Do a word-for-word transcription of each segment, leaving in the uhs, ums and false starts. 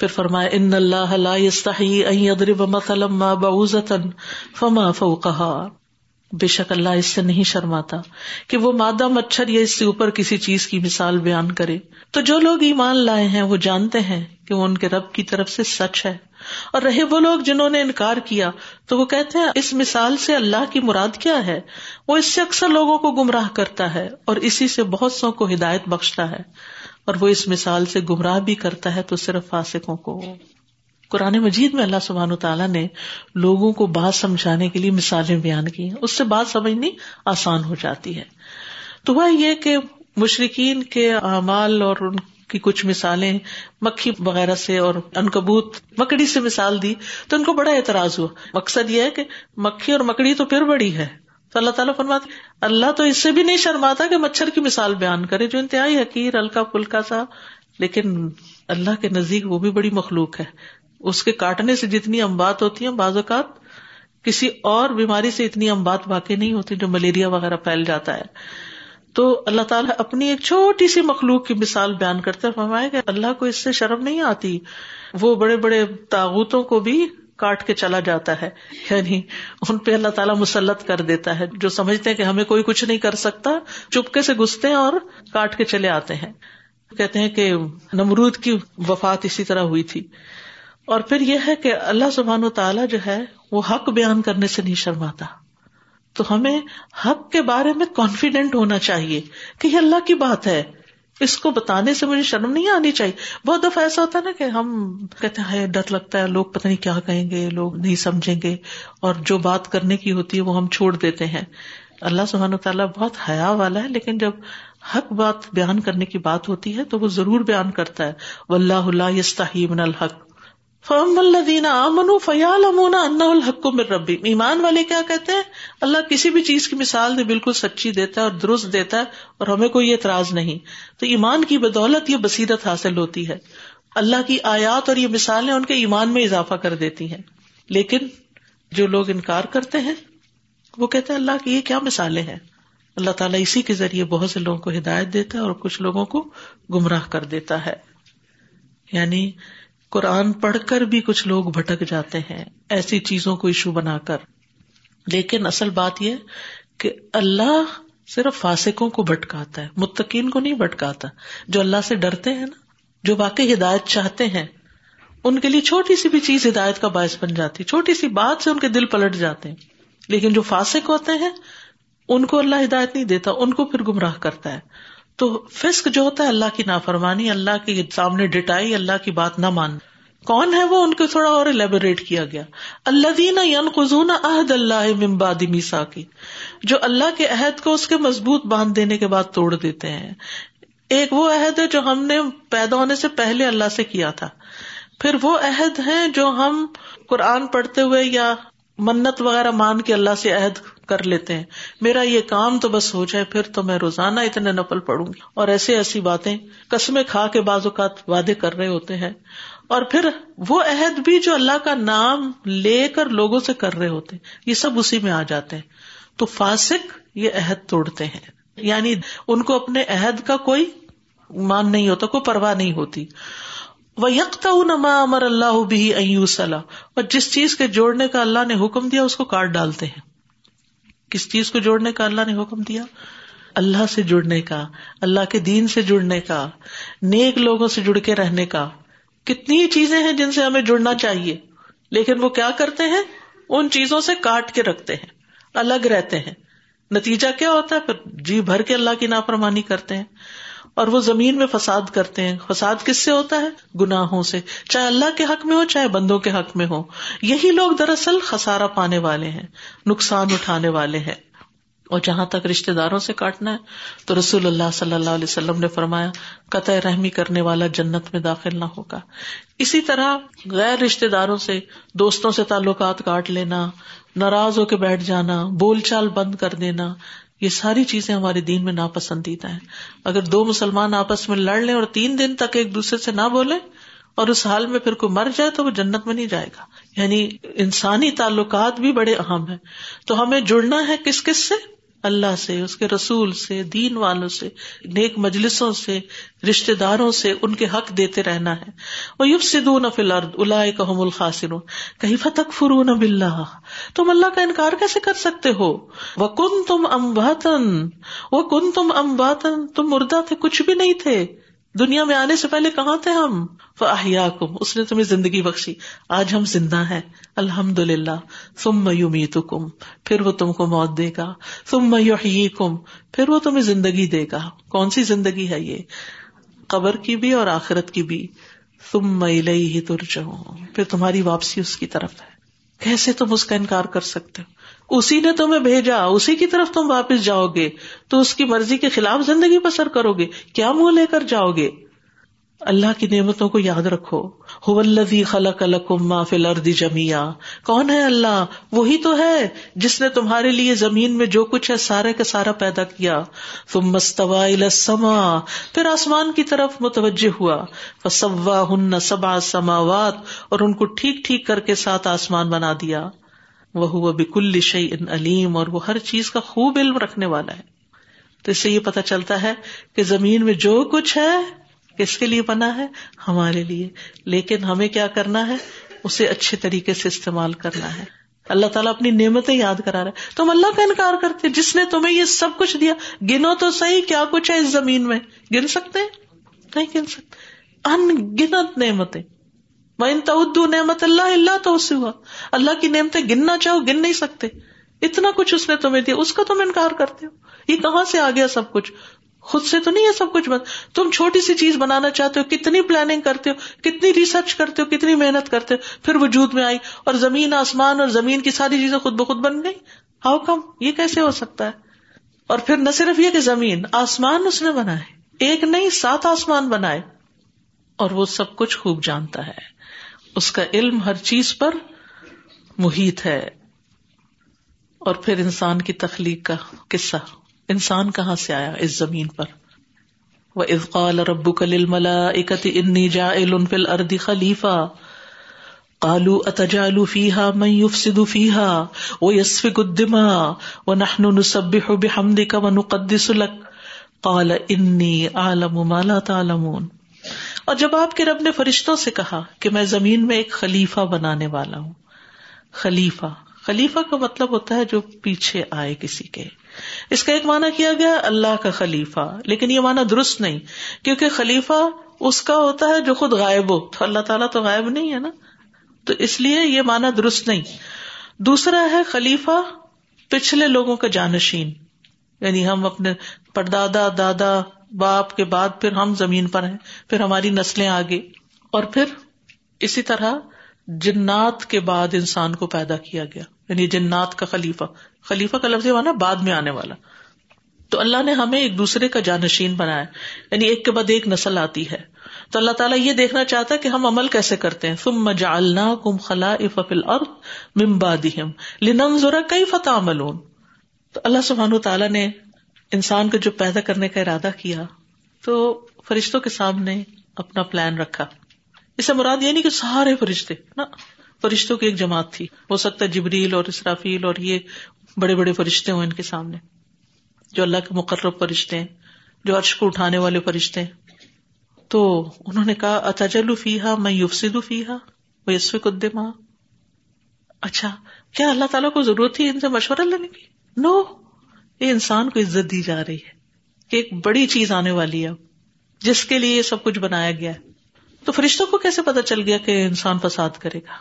پھر فرمایا ان اللہ لا یستحیی ان یضرب مثلا ما بعوضۃ فما فوقها، بے شک اللہ اس سے نہیں شرماتا کہ وہ مادہ مچھر یا اس سے اوپر کسی چیز کی مثال بیان کرے۔ تو جو لوگ ایمان لائے ہیں وہ جانتے ہیں کہ وہ ان کے رب کی طرف سے سچ ہے، اور رہے وہ لوگ جنہوں نے انکار کیا تو وہ کہتے ہیں اس مثال سے اللہ کی مراد کیا ہے، وہ اس سے اکثر لوگوں کو گمراہ کرتا ہے اور اسی سے بہت سو کو ہدایت بخشتا ہے، اور وہ اس مثال سے گمراہ بھی کرتا ہے تو صرف فاسقوں کو۔ قرآن مجید میں اللہ سبحانہ تعالیٰ نے لوگوں کو بات سمجھانے کے لیے مثالیں بیان کی ہیں، اس سے بات سمجھنی آسان ہو جاتی ہے۔ تو وہ یہ کہ مشرکین کے اعمال اور ان کی کچھ مثالیں مکھی وغیرہ سے اور عنکبوت مکڑی سے مثال دی تو ان کو بڑا اعتراض ہوا۔ مقصد یہ ہے کہ مکھی اور مکڑی تو پھر بڑی ہے، تو اللہ تعالیٰ فرماتے اللہ تو اس سے بھی نہیں شرماتا کہ مچھر کی مثال بیان کرے جو انتہائی حقیر ہلکا پھلکا سا، لیکن اللہ کے نزدیک وہ بھی بڑی مخلوق ہے۔ اس کے کاٹنے سے جتنی اموات ہوتی ہیں بعض اوقات کسی اور بیماری سے اتنی اموات واقع نہیں ہوتی جو ملیریا وغیرہ پھیل جاتا ہے۔ تو اللہ تعالیٰ اپنی ایک چھوٹی سی مخلوق کی مثال بیان کرتے ہیں، فرمائے کہ اللہ کو اس سے شرم نہیں آتی، وہ بڑے بڑے طاغوتوں کو بھی کاٹ کے چلا جاتا ہے، یعنی ان پہ اللہ تعالیٰ مسلط کر دیتا ہے جو سمجھتے ہیں کہ ہمیں کوئی کچھ نہیں کر سکتا، چپکے سے گھستے ہیں اور کاٹ کے چلے آتے ہیں۔ کہتے ہیں کہ نمرود کی وفات اسی طرح ہوئی تھی۔ اور پھر یہ ہے کہ اللہ سبحانہ و تعالیٰ جو ہے وہ حق بیان کرنے سے نہیں شرماتا، تو ہمیں حق کے بارے میں کانفیڈنٹ ہونا چاہیے کہ یہ اللہ کی بات ہے، اس کو بتانے سے مجھے شرم نہیں آنی چاہیے۔ بہت دفعہ ایسا ہوتا ہے نا کہ ہم کہتے ہیں ڈر لگتا ہے لوگ پتہ نہیں کیا کہیں گے، لوگ نہیں سمجھیں گے، اور جو بات کرنے کی ہوتی ہے وہ ہم چھوڑ دیتے ہیں۔ اللہ سبحانہ و تعالیٰ بہت حیا والا ہے، لیکن جب حق بات بیان کرنے کی بات ہوتی ہے تو وہ ضرور بیان کرتا ہے۔ واللہ لا یستحی من الحق فَأَمَّا الَّذِينَ آمَنُوا فَيَعْلَمُونَ أَنَّهُ الْحَقُّ مِنْ رَبِّهِمْ، ایمان والے کیا کہتے ہیں؟ اللہ کسی بھی چیز کی مثال دے بالکل سچی دیتا ہے اور درست دیتا ہے، اور ہمیں کوئی اعتراض نہیں۔ تو ایمان کی بدولت یہ بصیرت حاصل ہوتی ہے، اللہ کی آیات اور یہ مثالیں ان کے ایمان میں اضافہ کر دیتی ہیں۔ لیکن جو لوگ انکار کرتے ہیں وہ کہتے ہیں اللہ کی یہ کیا مثالیں ہیں۔ اللہ تعالیٰ اسی کے ذریعے بہت سے لوگوں کو ہدایت دیتا ہے اور کچھ لوگوں کو گمراہ کر دیتا ہے۔ یعنی قرآن پڑھ کر بھی کچھ لوگ بھٹک جاتے ہیں ایسی چیزوں کو ایشو بنا کر، لیکن اصل بات یہ کہ اللہ صرف فاسقوں کو بھٹکاتا ہے، متقین کو نہیں بھٹکاتا۔ جو اللہ سے ڈرتے ہیں نا، جو واقعی ہدایت چاہتے ہیں، ان کے لیے چھوٹی سی بھی چیز ہدایت کا باعث بن جاتی، چھوٹی سی بات سے ان کے دل پلٹ جاتے ہیں۔ لیکن جو فاسق ہوتے ہیں ان کو اللہ ہدایت نہیں دیتا، ان کو پھر گمراہ کرتا ہے۔ تو فسق جو ہوتا ہے اللہ کی نافرمانی، اللہ کے سامنے ڈٹائی، اللہ کی بات نہ مان۔ کون ہے وہ؟ ان کو تھوڑا اور الیبوریٹ کیا گیا، الذین ینقضون عہد اللہ من بعد میثاقہ، جو اللہ کے عہد کو اس کے مضبوط باندھ دینے کے بعد توڑ دیتے ہیں۔ ایک وہ عہد ہے جو ہم نے پیدا ہونے سے پہلے اللہ سے کیا تھا، پھر وہ عہد ہیں جو ہم قرآن پڑھتے ہوئے یا منت وغیرہ مان کے اللہ سے عہد کر لیتے ہیں، میرا یہ کام تو بس ہو جائے پھر تو میں روزانہ اتنے نفل پڑھوں گی، اور ایسے ایسی باتیں قسمیں کھا کے بعض اوقات وعدے کر رہے ہوتے ہیں۔ اور پھر وہ عہد بھی جو اللہ کا نام لے کر لوگوں سے کر رہے ہوتے ہیں، یہ سب اسی میں آ جاتے ہیں۔ تو فاسق یہ عہد توڑتے ہیں، یعنی ان کو اپنے عہد کا کوئی مان نہیں ہوتا، کوئی پرواہ نہیں ہوتی۔ وَيَقْطَعُونَ مَا أَمَرَ اللَّهُ بِهِ أَن يُوصَلَ، اور جس چیز کے جوڑنے کا اللہ نے حکم دیا اس کو کاٹ ڈالتے ہیں۔ کس چیز کو جوڑنے کا اللہ نے حکم دیا؟ اللہ سے جڑنے کا، اللہ کے دین سے جڑنے کا، نیک لوگوں سے جڑ کے رہنے کا۔ کتنی چیزیں ہیں جن سے ہمیں جڑنا چاہیے، لیکن وہ کیا کرتے ہیں؟ ان چیزوں سے کاٹ کے رکھتے ہیں، الگ رہتے ہیں۔ نتیجہ کیا ہوتا ہے؟ پھر جی بھر کے اللہ کی نافرمانی کرتے ہیں، اور وہ زمین میں فساد کرتے ہیں۔ فساد کس سے ہوتا ہے؟ گناہوں سے، چاہے اللہ کے حق میں ہو چاہے بندوں کے حق میں ہو۔ یہی لوگ دراصل خسارہ پانے والے ہیں، نقصان اٹھانے والے ہیں۔ اور جہاں تک رشتہ داروں سے کاٹنا ہے تو رسول اللہ صلی اللہ علیہ وسلم نے فرمایا قطع رحمی کرنے والا جنت میں داخل نہ ہوگا۔ اسی طرح غیر رشتہ داروں سے، دوستوں سے تعلقات کاٹ لینا، ناراض ہو کے بیٹھ جانا، بول چال بند کر دینا، یہ ساری چیزیں ہمارے دین میں ناپسندیدہ ہیں۔ اگر دو مسلمان آپس میں لڑ لیں اور تین دن تک ایک دوسرے سے نہ بولیں اور اس حال میں پھر کوئی مر جائے تو وہ جنت میں نہیں جائے گا۔ یعنی انسانی تعلقات بھی بڑے اہم ہیں، تو ہمیں جڑنا ہے کس کس سے؟ اللہ سے، اس کے رسول سے، دین والوں سے، نیک مجلسوں سے، رشتہ داروں سے ان کے حق دیتے رہنا ہے۔ وَيُفْسِدُونَ فِي الْأَرْضِ أُولَٰئِكَ هُمُ الْخَاسِرُونَ۔ كَيْفَ تَكْفُرُونَ بِاللَّهِ، تم اللہ کا انکار کیسے کر سکتے ہو؟ وَكُنْتُمْ أَمْوَاتًا وَكُنْتُمْ أَمْوَاتًا، تم مردہ تھے، کچھ بھی نہیں تھے، دنیا میں آنے سے پہلے کہاں تھے ہم؟ فَأَحْيَاكُمْ، اس نے تمہیں زندگی بخشی، آج ہم زندہ ہیں الحمدللہ۔ ثُمَّ يُمِيتُكُمْ، پھر وہ تم کو موت دے گا۔ ثُمَّ يُحْيِيكُمْ، پھر وہ تمہیں زندگی دے گا۔ کون سی زندگی ہے یہ؟ قبر کی بھی اور آخرت کی بھی۔ ثُمَّ إِلَيْهِ تُرْجَعُونَ، پھر تمہاری واپسی اس کی طرف ہے۔ کیسے تم اس کا انکار کر سکتے ہو؟ اسی نے تمہیں بھیجا، اسی کی طرف تم واپس جاؤ گے تو اس کی مرضی کے خلاف زندگی بسر کرو گے، کیا منہ لے کر جاؤ گے؟ اللہ کی نعمتوں کو یاد رکھو۔ هُوَ الَّذِي خَلَقَ لَكُم مَّا فِي الْأَرْضِ جَمِيعًا، کون ہے اللہ؟ وہی تو ہے جس نے تمہارے لیے زمین میں جو کچھ ہے سارے کا سارا پیدا کیا۔ ثُمَّ اسْتَوَىٰ إِلَى السَّمَاءِ، پھر آسمان کی طرف متوجہ ہوا۔ فَسَوَّاهُنَّ سَبْعَ سَمَاوَاتٍ، اور ان کو ٹھیک ٹھیک کر کے سات آسمان بنا دیا۔ وَهُوَ بِكُلِّ شَيْءٍ عَلِيمٌ، اور وہ ہر چیز کا خوب علم رکھنے والا ہے۔ تو اس سے یہ پتہ چلتا ہے کہ زمین میں جو کچھ ہے کس کے لیے بنا ہے؟ ہمارے لیے، لیکن ہمیں کیا کرنا ہے؟ اسے اچھے طریقے سے استعمال کرنا ہے۔ اللہ تعالیٰ اپنی نعمتیں یاد کرا رہا ہے، تم اللہ کا انکار کرتے جس نے تمہیں یہ سب کچھ دیا۔ گنو تو صحیح کیا کچھ ہے اس زمین میں، گن سکتے؟ نہیں گن سکتے، ان گنت نعمتیں۔ وَإِن تَعُدُّوا نِعْمَتَ اللَّهِ لَا تُحْصُوهَا، اللہ کی نعمتیں گننا چاہو گن نہیں سکتے، اتنا کچھ اس نے تمہیں دیا، اس کا تم انکار کرتے ہو۔ یہ کہاں سے آ گیا سب کچھ؟ خود سے تو نہیں ہے سب کچھ، بس تم چھوٹی سی چیز بنانا چاہتے ہو، کتنی پلاننگ کرتے ہو، کتنی ریسرچ کرتے ہو، کتنی محنت کرتے ہو، پھر وجود میں آئی اور زمین آسمان اور زمین کی ساری چیزیں خود بخود بن گئی۔ How come? یہ کیسے ہو سکتا ہے؟ اور پھر نہ صرف یہ کہ زمین آسمان اس نے بنائے، ایک نہیں سات آسمان بنائے، اور وہ سب کچھ خوب جانتا ہے، اس کا علم ہر چیز پر محیط ہے۔ اور پھر انسان کی تخلیق کا قصہ، انسان کہاں سے آیا اس زمین پر؟ وَإِذْ قَالَ رَبُّكَ لِلْمَلَائِكَةِ إِنِّي جَاعِلٌ فِي الْأَرْضِ خَلِيفَةً قَالُوا أَتَجْعَلُ فِيهَا مَنْ يُفْسِدُ فِيهَا وَيَسْفِكُ الدِّمَاءَ وَنَحْنُ نُسَبِّحُ بِحَمْدِكَ وَنُقَدِّسُ لَكَ قَالَ إِنِّي أَعْلَمُ مَا لَا تَعْلَمُونَ۔ اور جب آپ کے رب نے فرشتوں سے کہا کہ میں زمین میں ایک خلیفہ بنانے والا ہوں، خلیفہ خلیفہ کا مطلب ہوتا ہے جو پیچھے آئے کسی کے، اس کا ایک معنی کیا گیا اللہ کا خلیفہ، لیکن یہ معنی درست نہیں، کیونکہ خلیفہ اس کا ہوتا ہے جو خود غائب ہو، تو اللہ تعالیٰ تو غائب نہیں ہے نا، تو اس لیے یہ معنی درست نہیں۔ دوسرا ہے خلیفہ پچھلے لوگوں کا جانشین، یعنی ہم اپنے پردادا دادا باپ کے بعد پھر ہم زمین پر ہیں، پھر ہماری نسلیں آگے، اور پھر اسی طرح جنات کے بعد انسان کو پیدا کیا گیا، یعنی جنات کا خلیفہ، خلیفہ کا لفظ مانا بعد میں آنے والا۔ تو اللہ نے ہمیں ایک دوسرے کا جانشین بنایا، یعنی ایک کے بعد ایک نسل آتی ہے، تو اللہ تعالیٰ یہ دیکھنا چاہتا ہے کہ ہم عمل کیسے کرتے ہیں۔ ثم جعلناکم خلائف فی الارض من بعدہم لننظر کیف تعملون۔ تو اللہ سبحانہ وتعالیٰ نے انسان کو جو پیدا کرنے کا ارادہ کیا تو فرشتوں کے سامنے اپنا پلان رکھا۔ اس سے مراد یہ نہیں کہ سارے فرشتے نا، فرشتوں کی ایک جماعت تھی، ہو سکتا ہے جبریل اور اسرافیل اور یہ بڑے بڑے فرشتے ہوں ان کے سامنے، جو اللہ کے مقرب فرشتے ہیں، جو عرش کو اٹھانے والے فرشتے ہیں۔ تو انہوں نے کہا اتجعل فیہا من یفسد فیہا ویسفک الدماء۔ اچھا، کیا اللہ تعالیٰ کو ضرورت تھی ان سے مشورہ لینے کی؟ نو، یہ انسان کو عزت دی جا رہی ہے کہ ایک بڑی چیز آنے والی ہے جس کے لیے یہ سب کچھ بنایا گیا ہے۔ تو فرشتوں کو کیسے پتا چل گیا کہ انسان فساد کرے گا؟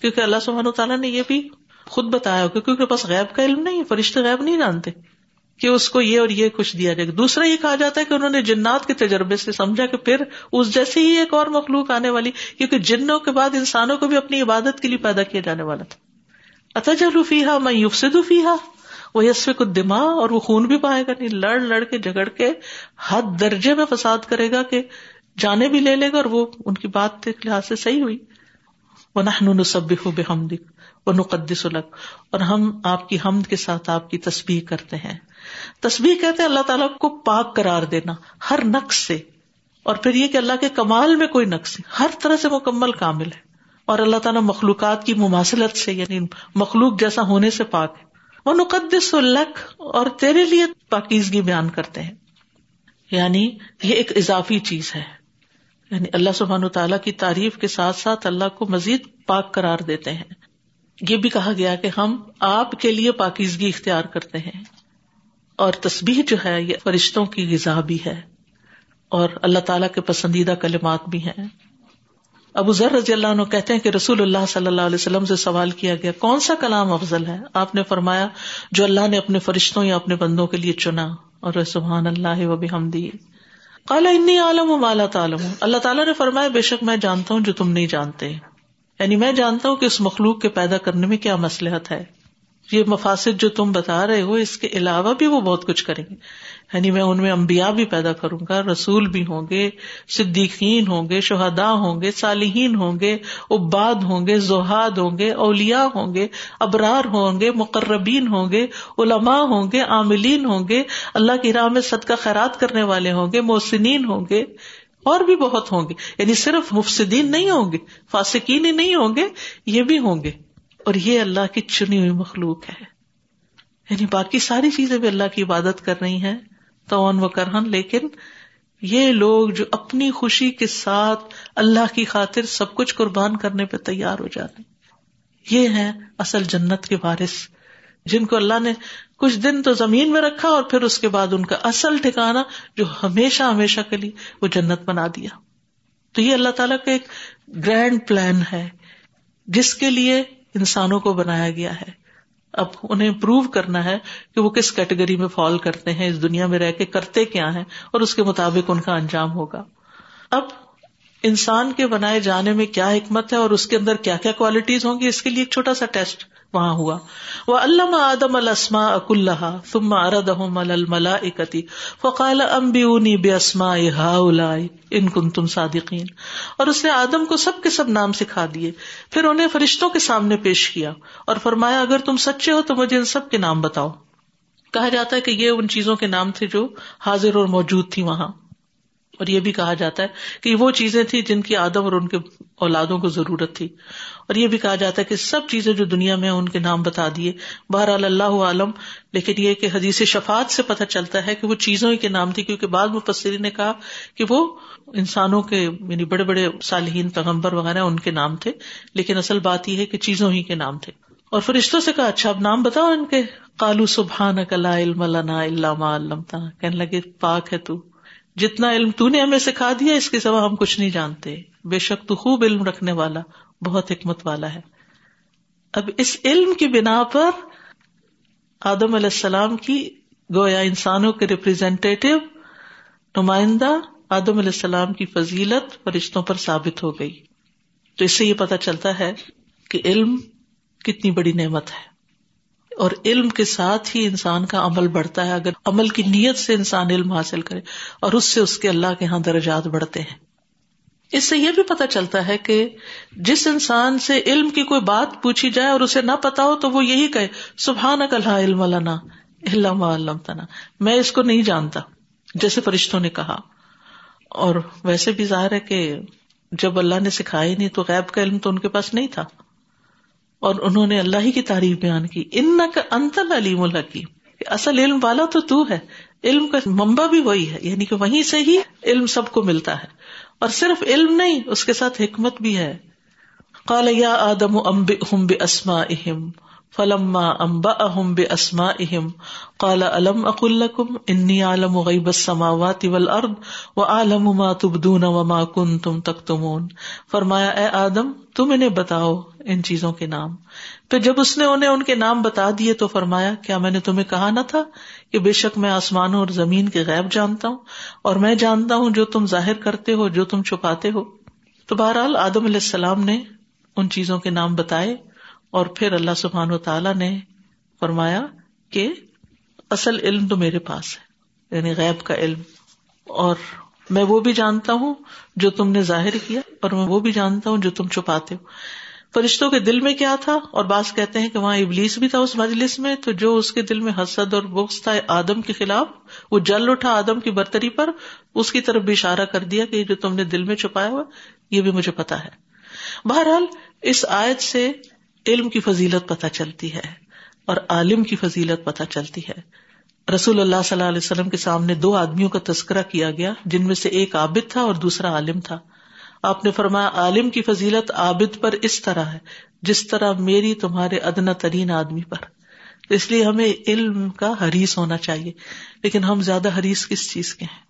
کیونکہ اللہ سبحانہ وتعالیٰ نے یہ بھی خود بتایا ہوگا، کیونکہ پاس غیب کا علم نہیں ہے، فرشتے غیب نہیں جانتے کہ اس کو یہ اور یہ کچھ دیا جائے گا۔ دوسرا یہ کہا جاتا ہے کہ انہوں نے جنات کے تجربے سے سمجھا کہ پھر اس جیسی ہی ایک اور مخلوق آنے والی، کیونکہ جنوں کے بعد انسانوں کو بھی اپنی عبادت کے لیے پیدا کیا جانے والا تھا۔ اتجعل فیہا من یفسد فیہا ویسفک الدماء، اور وہ خون بھی بہائے گا، نہیں لڑ لڑ کے جھگڑ کے حد درجے میں فساد کرے گا کہ جانے بھی لے لے گا، اور وہ ان کی بات کے لحاظ سے صحیح ہوئی۔ وَنَحْنُ نُسَبِّحُ بِحَمْدِكَ وَنُقَدِّسُ لَكَ، اور ہم آپ کی حمد کے ساتھ آپ کی تسبیح کرتے ہیں۔ تسبیح کہتے ہیں اللہ تعالیٰ کو پاک قرار دینا ہر نقص سے، اور پھر یہ کہ اللہ کے کمال میں کوئی نقص نہیں، ہر طرح سے مکمل کامل ہے، اور اللہ تعالیٰ مخلوقات کی مماثلت سے یعنی مخلوق جیسا ہونے سے پاک ہے۔ وَنُقَدِّسُ لَكَ، اور تیرے لیے پاکیزگی بیان کرتے ہیں، یعنی یہ ایک اضافی چیز ہے، یعنی اللہ سبحانہ وتعالی کی تعریف کے ساتھ ساتھ اللہ کو مزید پاک قرار دیتے ہیں. یہ بھی کہا گیا کہ ہم آپ کے لیے پاکیزگی اختیار کرتے ہیں. اور تسبیح جو ہے یہ فرشتوں کی غذا بھی ہے، اور اللہ تعالیٰ کے پسندیدہ کلمات بھی ہیں. ابو ذر رضی اللہ عنہ کہتے ہیں کہ رسول اللہ صلی اللہ علیہ وسلم سے سوال کیا گیا کون سا کلام افضل ہے؟ آپ نے فرمایا جو اللہ نے اپنے فرشتوں یا اپنے بندوں کے لیے چنا، اور سبحان اللہ وبحمدہ. قال انی اعلم ما لا تعلمون، اللہ تعالیٰ نے فرمایا بے شک میں جانتا ہوں جو تم نہیں جانتے، یعنی میں جانتا ہوں کہ اس مخلوق کے پیدا کرنے میں کیا مصلحت ہے. یہ مفاسد جو تم بتا رہے ہو اس کے علاوہ بھی وہ بہت کچھ کریں گے، یعنی میں ان میں انبیاء بھی پیدا کروں گا، رسول بھی ہوں گے، صدیقین ہوں گے، شہداء ہوں گے، صالحین ہوں گے، عباد ہوں گے، زہاد ہوں گے، اولیاء ہوں گے، ابرار ہوں گے، مقربین ہوں گے، علماء ہوں گے، عاملین ہوں گے، اللہ کی راہ میں صدقہ خیرات کرنے والے ہوں گے، محسنین ہوں گے، اور بھی بہت ہوں گے. یعنی صرف مفسدین نہیں ہوں گے، فاسقین ہی نہیں ہوں گے، یہ بھی ہوں گے. اور یہ اللہ کی چنی ہوئی مخلوق ہے، یعنی باقی ساری چیزیں بھی اللہ کی عبادت کر رہی ہیں طوعاً و کرہاً، لیکن یہ لوگ جو اپنی خوشی کے ساتھ اللہ کی خاطر سب کچھ قربان کرنے پہ تیار ہو جاتے ہیں، یہ ہیں اصل جنت کے وارث، جن کو اللہ نے کچھ دن تو زمین میں رکھا اور پھر اس کے بعد ان کا اصل ٹھکانا جو ہمیشہ ہمیشہ کے لیے وہ جنت بنا دیا. تو یہ اللہ تعالیٰ کا ایک گرینڈ پلان ہے جس کے لیے انسانوں کو بنایا گیا ہے. اب انہیں پروو کرنا ہے کہ وہ کس کیٹیگری میں فال کرتے ہیں، اس دنیا میں رہ کے کرتے کیا ہیں، اور اس کے مطابق ان کا انجام ہوگا. اب انسان کے بنائے جانے میں کیا حکمت ہے اور اس کے اندر کیا کیا کوالٹیز ہوں گی، اس کے لیے ایک چھوٹا سا ٹیسٹ وہاں ہوا. وَعَلَّمَ آدَمَ الْأَسْمَاءَ كُلَّهَا ثُمَّ عَرَضَهُمْ عَلَى الْمَلَائِكَةِ فَقَالَ أَنْبِئُونِي بِأَسْمَاءِ هَؤُلَاءِ إِن كُنتُمْ صَادِقِينَ، اور اس نے آدم کو سب کے سب نام سکھا دیے، پھر انہیں فرشتوں کے سامنے پیش کیا اور فرمایا اگر تم سچے ہو تو مجھے ان سب کے نام بتاؤ. کہا جاتا ہے کہ یہ ان چیزوں کے نام تھے جو حاضر اور موجود تھی وہاں، اور یہ بھی کہا جاتا ہے کہ وہ چیزیں تھیں جن کی آدم اور ان کے اولادوں کو ضرورت تھی، اور یہ بھی کہا جاتا ہے کہ سب چیزیں جو دنیا میں ہیں ان کے نام بتا دیے. بہرحال اللہ عالم، لیکن یہ کہ حدیث شفاعت سے پتہ چلتا ہے کہ وہ چیزوں کے نام تھی، کیونکہ بعض مفسرین نے کہا کہ وہ انسانوں کے یعنی بڑے بڑے صالحین پیغمبر وغیرہ ان کے نام تھے، لیکن اصل بات یہ ہے کہ چیزوں ہی کے نام تھے. اور فرشتوں سے کہا اچھا اب نام بتاؤ ان کے. قالوا سبحانک لا علم لنا الا ما علمتنا، کہنے لگے پاک ہے تو، جتنا علم تو نے ہمیں سکھا دیا اس کے سوا ہم کچھ نہیں جانتے، بے شک تو خوب علم رکھنے والا، بہت حکمت والا ہے. اب اس علم کی بنا پر آدم علیہ السلام کی گویا انسانوں کے ریپریزنٹیٹو نمائندہ آدم علیہ السلام کی فضیلت فرشتوں پر ثابت ہو گئی. تو اس سے یہ پتہ چلتا ہے کہ علم کتنی بڑی نعمت ہے، اور علم کے ساتھ ہی انسان کا عمل بڑھتا ہے. اگر عمل کی نیت سے انسان علم حاصل کرے اور اس سے اس کے اللہ کے ہاں درجات بڑھتے ہیں. اس سے یہ بھی پتہ چلتا ہے کہ جس انسان سے علم کی کوئی بات پوچھی جائے اور اسے نہ پتا ہو تو وہ یہی کہے سبحانک لا علم لنا الا ما علمتنا، میں اس کو نہیں جانتا، جیسے فرشتوں نے کہا. اور ویسے بھی ظاہر ہے کہ جب اللہ نے سکھایا نہیں تو غیب کا علم تو ان کے پاس نہیں تھا، اور انہوں نے اللہ ہی کی تعریف بیان کی. اِنَّكَ أَنْتَ الْعَلِيمُ الْحَكِيمُ، اصل علم والا تو تو ہے، علم کا منبع بھی وہی ہے، یعنی کہ وہیں سے ہی علم سب کو ملتا ہے. اور صرف علم نہیں، اس کے ساتھ حکمت بھی ہے. قَالَ يَا آدَمُ أَنْبِئْهُمْ بِأَسْمَائِهِمْ فَلَمَّا أَنْبَأَهُمْ بِأَسْمَائِهِمْ قَالَ أَلَمْ أَقُلْ لَكُمْ إِنِّي أَعْلَمُ غَيْبَ السَّمَاوَاتِ وَالْأَرْضِ وَأَعْلَمُ مَا تُبْدُونَ وَمَا كُنْتُمْ تَكْتُمُونَ. فرمایا اے آدم تم انہیں بتاؤ ان چیزوں کے نام. پھر جب اس نے انہیں ان کے نام بتا دیے تو فرمایا کیا میں نے تمہیں کہا نہ تھا کہ بے شک میں آسمانوں اور زمین کے غیب جانتا ہوں، اور میں جانتا ہوں جو تم ظاہر کرتے ہو جو تم چھپاتے ہو. تو بہرحال آدم علیہ السلام نے ان چیزوں کے نام بتائے، اور پھر اللہ سبحانہ و تعالی نے فرمایا کہ اصل علم تو میرے پاس ہے، یعنی غیب کا علم، اور میں وہ بھی جانتا ہوں جو تم نے ظاہر کیا، اور میں وہ بھی جانتا ہوں جو تم چھپاتے ہو. فرشتوں کے دل میں کیا تھا، اور بعض کہتے ہیں کہ وہاں ابلیس بھی تھا اس مجلس میں، تو جو اس کے دل میں حسد اور بغض تھا آدم کے خلاف، وہ جل اٹھا آدم کی برتری پر، اس کی طرف بھی اشارہ کر دیا کہ جو تم نے دل میں چھپایا ہوا یہ بھی مجھے پتا ہے. بہرحال اس آیت سے علم کی فضیلت پتہ چلتی ہے، اور عالم کی فضیلت پتہ چلتی ہے. رسول اللہ صلی اللہ علیہ وسلم کے سامنے دو آدمیوں کا تذکرہ کیا گیا جن میں سے ایک عابد تھا اور دوسرا عالم تھا. آپ نے فرمایا عالم کی فضیلت عابد پر اس طرح ہے جس طرح میری تمہارے ادنی ترین آدمی پر. اس لیے ہمیں علم کا حریص ہونا چاہیے. لیکن ہم زیادہ حریص کس چیز کے ہیں؟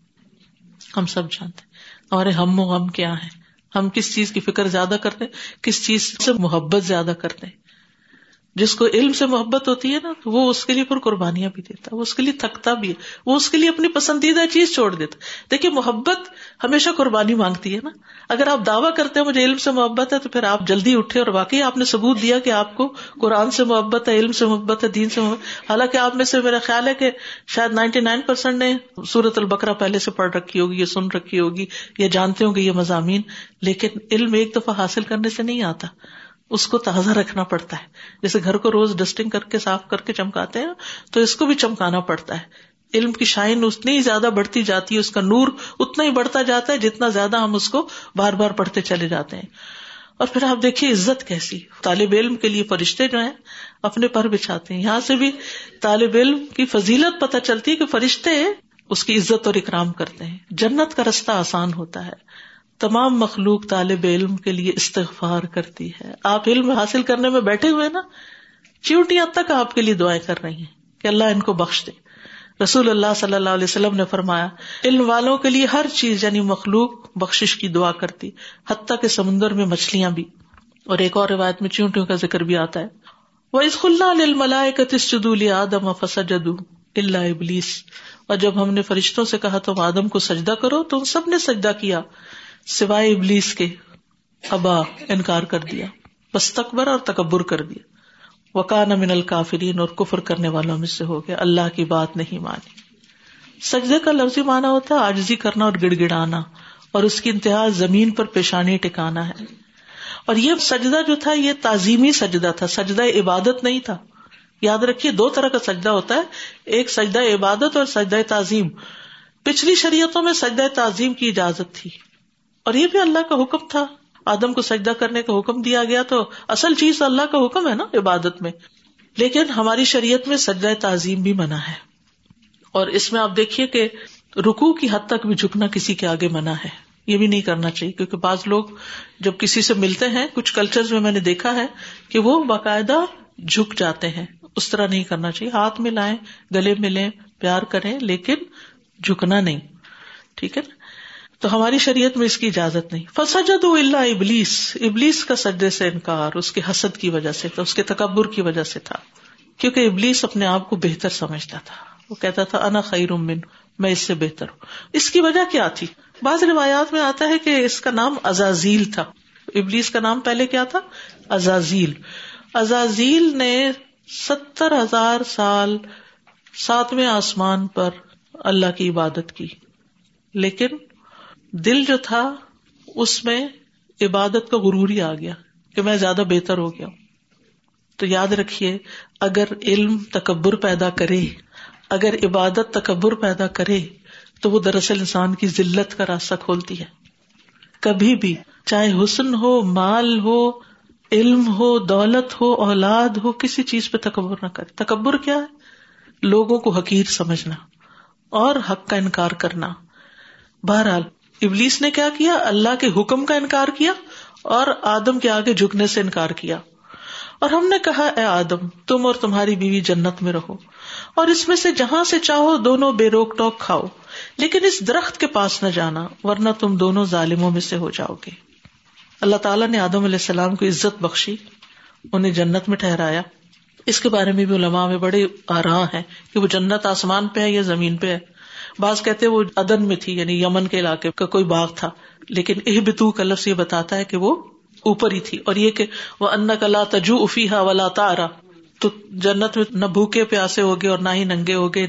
ہم سب جانتے ہیں ہمارے ہم و غم کیا ہیں. ہم کس چیز کی فکر زیادہ کرتے ہیں, کس چیز سے محبت زیادہ کرتے ہیں. جس کو علم سے محبت ہوتی ہے نا وہ اس کے لیے پھر قربانیاں بھی دیتا ہے, وہ اس کے لیے تھکتا بھی ہے, وہ اس کے لیے اپنی پسندیدہ چیز چھوڑ دیتا. دیکھیے محبت ہمیشہ قربانی مانگتی ہے نا. اگر آپ دعویٰ کرتے ہیں مجھے علم سے محبت ہے تو پھر آپ جلدی اٹھے اور واقعی آپ نے ثبوت دیا کہ آپ کو قرآن سے محبت ہے, علم سے محبت ہے, دین سے محبت. حالانکہ آپ میں سے میرا خیال ہے کہ شاید نائنٹی نائن پرسینٹ نے سورۃ البقرہ پہلے سے پڑھ رکھی ہوگی, یہ سن رکھی ہوگی, یہ جانتے ہوں گے یہ مضامین. لیکن علم ایک دفعہ حاصل کرنے سے نہیں آتا, اس کو تازہ رکھنا پڑتا ہے. جیسے گھر کو روز ڈسٹنگ کر کے صاف کر کے چمکاتے ہیں تو اس کو بھی چمکانا پڑتا ہے. علم کی شائن اتنی ہی زیادہ بڑھتی جاتی ہے, اس کا نور اتنا ہی بڑھتا جاتا ہے جتنا زیادہ ہم اس کو بار بار پڑھتے چلے جاتے ہیں. اور پھر آپ دیکھیے عزت کیسی طالب علم کے لیے فرشتے جو ہیں اپنے پر بچھاتے ہیں. یہاں سے بھی طالب علم کی فضیلت پتہ چلتی ہے کہ فرشتے اس کی عزت اور اکرام کرتے ہیں. جنت کا رستہ آسان ہوتا ہے. تمام مخلوق طالب علم کے لیے استغفار کرتی ہے. آپ علم حاصل کرنے میں بیٹھے ہوئے نا چیونٹیاں تک آپ کے لیے دعائیں کر رہی ہیں کہ اللہ ان کو بخش دے. رسول اللہ صلی اللہ علیہ وسلم نے فرمایا علم والوں کے لیے ہر چیز یعنی مخلوق بخشش کی دعا کرتی, حتیٰ کہ سمندر میں مچھلیاں بھی. اور ایک اور روایت میں چیونٹیوں کا ذکر بھی آتا ہے. وَإِذْ قُلْنَا لِلْمَلَائِكَةِ اسْجُدُوا لِآدَمَ فَسَجَدُوا إِلَّا إِبْلِيسَ. اور جب ہم نے فرشتوں سے کہا تم آدم کو سجدہ کرو تو سب نے سجدہ کیا سوائے ابلیس کے, ابا انکار کر دیا, بستکبر اور تکبر کر دیا. وَكَانَ مِنَ الْكَافِرِينَ, اور کفر کرنے والوں میں سے ہو گیا, اللہ کی بات نہیں مانی. سجدے کا لفظی معنی ہوتا ہے عاجزی کرنا اور گڑ گڑانا, اور اس کی انتہا زمین پر پیشانی ٹکانا ہے. اور یہ سجدہ جو تھا یہ تعظیمی سجدہ تھا, سجدہ عبادت نہیں تھا. یاد رکھیے دو طرح کا سجدہ ہوتا ہے, ایک سجدہ عبادت اور سجدہ تعظیم. پچھلی شریعتوں میں سجدہ تعظیم کی اجازت تھی اور یہ بھی اللہ کا حکم تھا. آدم کو سجدہ کرنے کا حکم دیا گیا تو اصل چیز اللہ کا حکم ہے نا عبادت میں. لیکن ہماری شریعت میں سجدہ تعظیم بھی منع ہے, اور اس میں آپ دیکھیے کہ رکوع کی حد تک بھی جھکنا کسی کے آگے منع ہے, یہ بھی نہیں کرنا چاہیے. کیونکہ بعض لوگ جب کسی سے ملتے ہیں کچھ کلچرز میں میں نے دیکھا ہے کہ وہ باقاعدہ جھک جاتے ہیں. اس طرح نہیں کرنا چاہیے. ہاتھ ملائیں, گلے ملیں, پیار کریں, لیکن جھکنا نہیں, ٹھیک ہے نا. تو ہماری شریعت میں اس کی اجازت نہیں. فَسَجَدُوا إِلَّا ابلیس, ابلیس کا سجدے سے انکار اس کے حسد کی وجہ سے تھا, اس کے تکبر کی وجہ سے تھا. کیونکہ ابلیس اپنے آپ کو بہتر سمجھتا تھا, وہ کہتا تھا انا خیر من, میں اس سے بہتر ہوں. اس کی وجہ کیا تھی؟ بعض روایات میں آتا ہے کہ اس کا نام عزازیل تھا. ابلیس کا نام پہلے کیا تھا؟ عزازیل. عزازیل نے ستر ہزار سال ساتویں آسمان پر اللہ کی عبادت کی, لیکن دل جو تھا اس میں عبادت کا غرور ہی آ گیا کہ میں زیادہ بہتر ہو گیا. تو یاد رکھیے اگر علم تکبر پیدا کرے, اگر عبادت تکبر پیدا کرے تو وہ دراصل انسان کی ذلت کا راستہ کھولتی ہے. کبھی بھی چاہے حسن ہو, مال ہو, علم ہو, دولت ہو, اولاد ہو, کسی چیز پہ تکبر نہ کرے. تکبر کیا ہے؟ لوگوں کو حقیر سمجھنا اور حق کا انکار کرنا. بہرحال ابلیس نے کیا کیا؟ اللہ کے حکم کا انکار کیا اور آدم کے آگے جھکنے سے انکار کیا. اور ہم نے کہا اے آدم تم اور تمہاری بیوی جنت میں رہو اور اس میں سے جہاں سے چاہو دونوں بے روک ٹوک کھاؤ, لیکن اس درخت کے پاس نہ جانا ورنہ تم دونوں ظالموں میں سے ہو جاؤ گے. اللہ تعالیٰ نے آدم علیہ السلام کو عزت بخشی, انہیں جنت میں ٹھہرایا. اس کے بارے میں بھی علماء میں بڑے آراء ہیں کہ وہ جنت آسمان پہ ہے یا زمین پہ ہے. بعض کہتے وہ عدن میں تھی, یعنی یمن کے علاقے کا کوئی باغ تھا. لیکن اہبتو کا لفظ یہ بتاتا ہے کہ وہ اوپر ہی تھی. اور یہ کہ وَأَنَّكَ لَا تَجُوعُ فِيهَا وَلَا تَعْرَى, تو جنت میں نہ بھوکے پیاسے ہوگے اور نہ ہی ننگے ہوگے,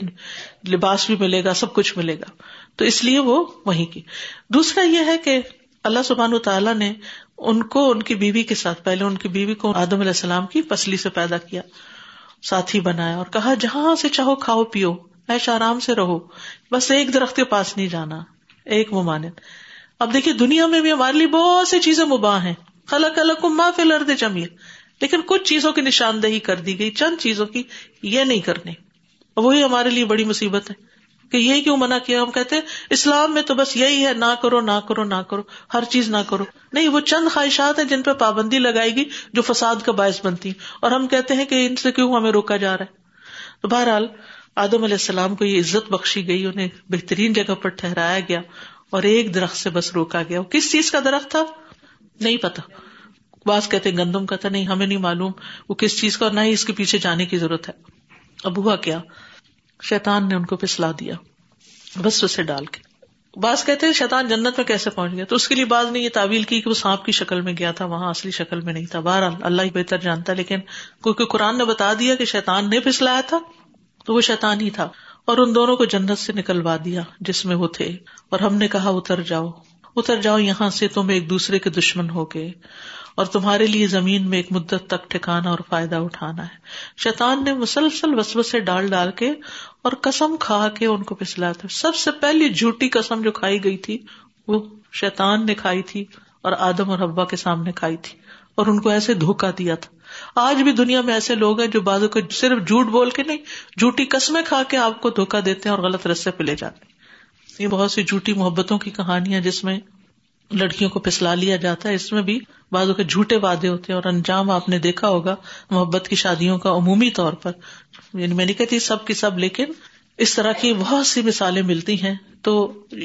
لباس بھی ملے گا, سب کچھ ملے گا. تو اس لیے وہ وہیں کی. دوسرا یہ ہے کہ اللہ سبحانہ وتعالیٰ نے ان کو ان کی بیوی کے ساتھ, پہلے ان کی بیوی کو آدم علیہ السلام کی پسلی سے پیدا کیا, ساتھی بنایا اور کہا جہاں سے چاہو کھاؤ پیو, عیش آرام سے رہو, بس ایک درخت کے پاس نہیں جانا, ایک ممانعت. اب دیکھیے دنیا میں بھی ہمارے لیے بہت سی چیزیں مباح ہیں. خلق لکم ما فی الارض جميعا, لیکن کچھ چیزوں کی نشاندہی کر دی گئی، چند چیزوں کی، یہ نہیں کرنی. وہی ہمارے لیے بڑی مصیبت ہے کہ یہی کیوں منع کیا. ہم کہتے ہیں اسلام میں تو بس یہی ہے، نہ کرو نہ کرو نہ کرو، ہر چیز نہ کرو. نہیں، وہ چند خواہشات ہیں جن پہ پابندی لگائے گی جو فساد کا باعث بنتی ہیں، اور ہم کہتے ہیں کہ ان سے کیوں ہمیں روکا جا رہا ہے. تو بہرحال آدم علیہ السلام کو یہ عزت بخشی گئی، انہیں بہترین جگہ پر ٹھہرایا گیا اور ایک درخت سے بس روکا گیا. وہ کس چیز کا درخت تھا نہیں پتا. بعض کہتے ہیں گندم کا تھا، نہیں ہمیں نہیں معلوم وہ کس چیز کا، اور نہ ہی اس کے پیچھے جانے کی ضرورت ہے. اب ہوا کیا، شیطان نے ان کو پھسلا دیا بس اسے ڈال کے. بعض کہتے ہیں شیطان جنت میں کیسے پہنچ گیا، تو اس کے لیے بعض نے یہ تعویل کی کہ وہ سانپ کی شکل میں گیا تھا، وہاں اصلی شکل میں نہیں تھا. بہرحال اللہ ہی بہتر جانتا، لیکن کیونکہ قرآن نے بتا دیا کہ شیطان نے پھسلایا تھا تو وہ شیطان ہی تھا، اور ان دونوں کو جنت سے نکلوا دیا جس میں وہ تھے. اور ہم نے کہا اتر جاؤ اتر جاؤ یہاں سے، تم ایک دوسرے کے دشمن ہو گئے، اور تمہارے لیے زمین میں ایک مدت تک ٹھکانا اور فائدہ اٹھانا ہے. شیطان نے مسلسل وسوسے ڈال ڈال کے اور قسم کھا کے ان کو پھسلایا تھا. سب سے پہلی جھوٹی قسم جو کھائی گئی تھی وہ شیطان نے کھائی تھی، اور آدم اور حوا کے سامنے کھائی تھی، اور ان کو ایسے دھوکا دیا تھا. آج بھی دنیا میں ایسے لوگ ہیں جو بعضوں کو صرف جھوٹ بول کے نہیں، جھوٹی قسمیں کھا کے آپ کو دھوکا دیتے ہیں اور غلط رستے پہ لے جاتے ہیں. یہ بہت سی جھوٹی محبتوں کی کہانیاں جس میں لڑکیوں کو پھسلا لیا جاتا ہے، اس میں بھی بعضوں کے جھوٹے وعدے ہوتے ہیں، اور انجام آپ نے دیکھا ہوگا محبت کی شادیوں کا عمومی طور پر. یعنی میں نے کہتی سب کی سب، لیکن اس طرح کی بہت سی مثالیں ملتی ہیں. تو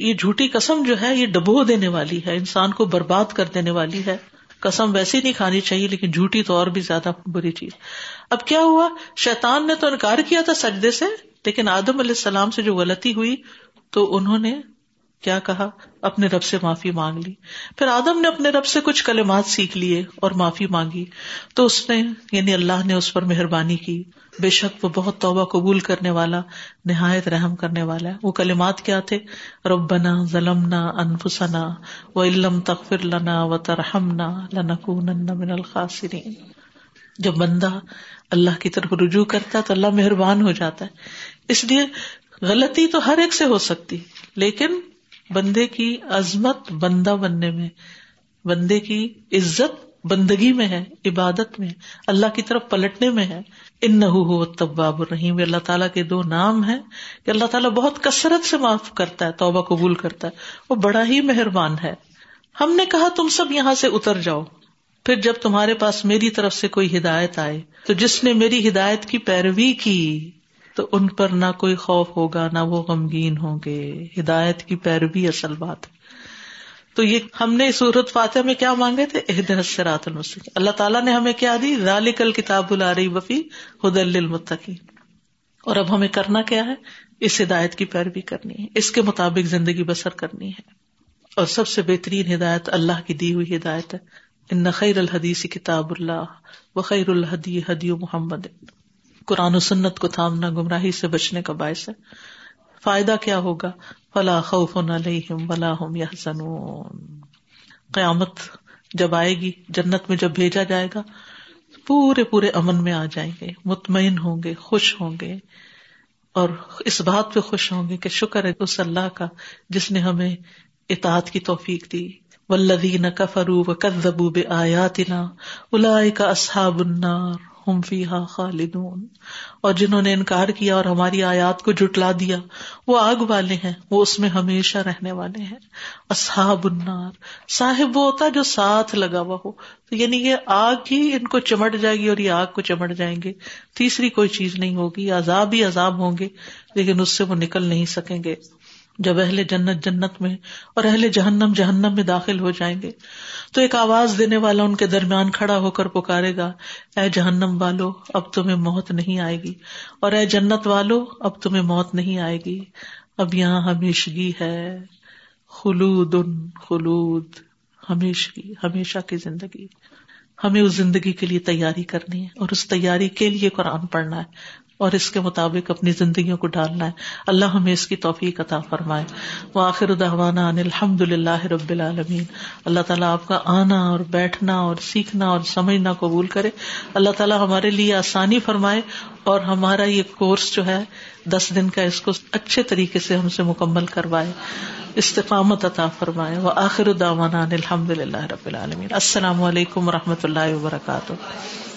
یہ جھوٹی قسم جو ہے یہ ڈبو دینے والی ہے، انسان کو برباد کر دینے والی ہے. قسم ویسی نہیں کھانی چاہیے، لیکن جھوٹی تو اور بھی زیادہ بری چیز. اب کیا ہوا، شیطان نے تو انکار کیا تھا سجدے سے، لیکن آدم علیہ السلام سے جو غلطی ہوئی تو انہوں نے کیا کہا، اپنے رب سے معافی مانگ لی. پھر آدم نے اپنے رب سے کچھ کلمات سیکھ لیے اور معافی مانگی، تو اس نے یعنی اللہ نے اس پر مہربانی کی. بے شک وہ بہت توبہ قبول کرنے والا، نہایت رحم کرنے والا ہے. وہ کلمات کیا تھے، ربنا ظلمنا انفسنا وان لم تغفر لنا وترحمنا لنکونن من الخاسرین. جب بندہ اللہ کی طرف رجوع کرتا ہے تو اللہ مہربان ہو جاتا ہے. اس لیے غلطی تو ہر ایک سے ہو سکتی، لیکن بندے کی عظمت بندہ بننے میں، بندے کی عزت بندگی میں ہے، عبادت میں، اللہ کی طرف پلٹنے میں ہے. انہ هو التواب الرحیم. اللہ تعالیٰ کے دو نام ہیں کہ اللہ تعالیٰ بہت کثرت سے معاف کرتا ہے، توبہ قبول کرتا ہے، وہ بڑا ہی مہربان ہے. ہم نے کہا تم سب یہاں سے اتر جاؤ، پھر جب تمہارے پاس میری طرف سے کوئی ہدایت آئے تو جس نے میری ہدایت کی پیروی کی تو ان پر نہ کوئی خوف ہوگا نہ وہ غمگین ہوں گے. ہدایت کی پیروی اصل بات ہے. تو یہ ہم نے سورۃ فاتحہ میں کیا مانگے تھے، اہدنا الصراط المستقیم. اللہ تعالیٰ نے ہمیں کیا دی، ذالک الکتاب لا ریب فیہ ھدی للمتقین. اور اب ہمیں کرنا کیا ہے، اس ہدایت کی پیروی کرنی ہے، اس کے مطابق زندگی بسر کرنی ہے. اور سب سے بہترین ہدایت اللہ کی دی ہوئی ہدایت ہے. ان خیر الحدیث کتاب اللہ وخیر الہدی ہدی محمد. قرآن و سنت کو تھامنا گمراہی سے بچنے کا باعث ہے. فائدہ کیا ہوگا، فلا خوف علیہم ولا ہم یحزنون. قیامت جب آئے گی، جنت میں جب بھیجا جائے گا، پورے پورے امن میں آ جائیں گے، مطمئن ہوں گے، خوش ہوں گے، اور اس بات پہ خوش ہوں گے کہ شکر ہے اس اللہ کا جس نے ہمیں اطاعت کی توفیق دی. والذین کفروا وکذبوا بآیاتنا اولئک اصحاب النار ہم فیہا خالدون. اور جنہوں نے انکار کیا اور ہماری آیات کو جھٹلا دیا وہ آگ والے ہیں، وہ اس میں ہمیشہ رہنے والے ہیں. اصحاب النار، صاحب وہ ہوتا ہے جو ساتھ لگا ہوا ہو، تو یعنی یہ آگ ہی ان کو چمٹ جائے گی اور یہ آگ کو چمٹ جائیں گے. تیسری کوئی چیز نہیں ہوگی. عذاب ہی عذاب ہوں گے، لیکن اس سے وہ نکل نہیں سکیں گے. جب اہل جنت جنت میں اور اہل جہنم جہنم میں داخل ہو جائیں گے تو ایک آواز دینے والا ان کے درمیان کھڑا ہو کر پکارے گا، اے جہنم والو اب تمہیں موت نہیں آئے گی، اور اے جنت والو اب تمہیں موت نہیں آئے گی، اب یہاں ہمیشگی ہے. خلود خلود، ہمیشگی، ہمیشہ کی زندگی. ہمیں اس زندگی کے لیے تیاری کرنی ہے، اور اس تیاری کے لیے قرآن پڑھنا ہے، اور اس کے مطابق اپنی زندگیوں کو ڈالنا ہے. اللہ ہمیں اس کی توفیق عطا فرمائے. وآخر دعوانا ان الحمدللہ رب العالمین. اللہ تعالیٰ آپ کا آنا اور بیٹھنا اور سیکھنا اور سمجھنا قبول کرے. اللہ تعالیٰ ہمارے لیے آسانی فرمائے، اور ہمارا یہ کورس جو ہے دس دن کا، اس کو اچھے طریقے سے ہم سے مکمل کروائے، استقامت عطا فرمائے. وآخر دعوانا ان الحمدللہ رب العالمین. السلام علیکم و رحمۃ اللہ وبرکاتہ.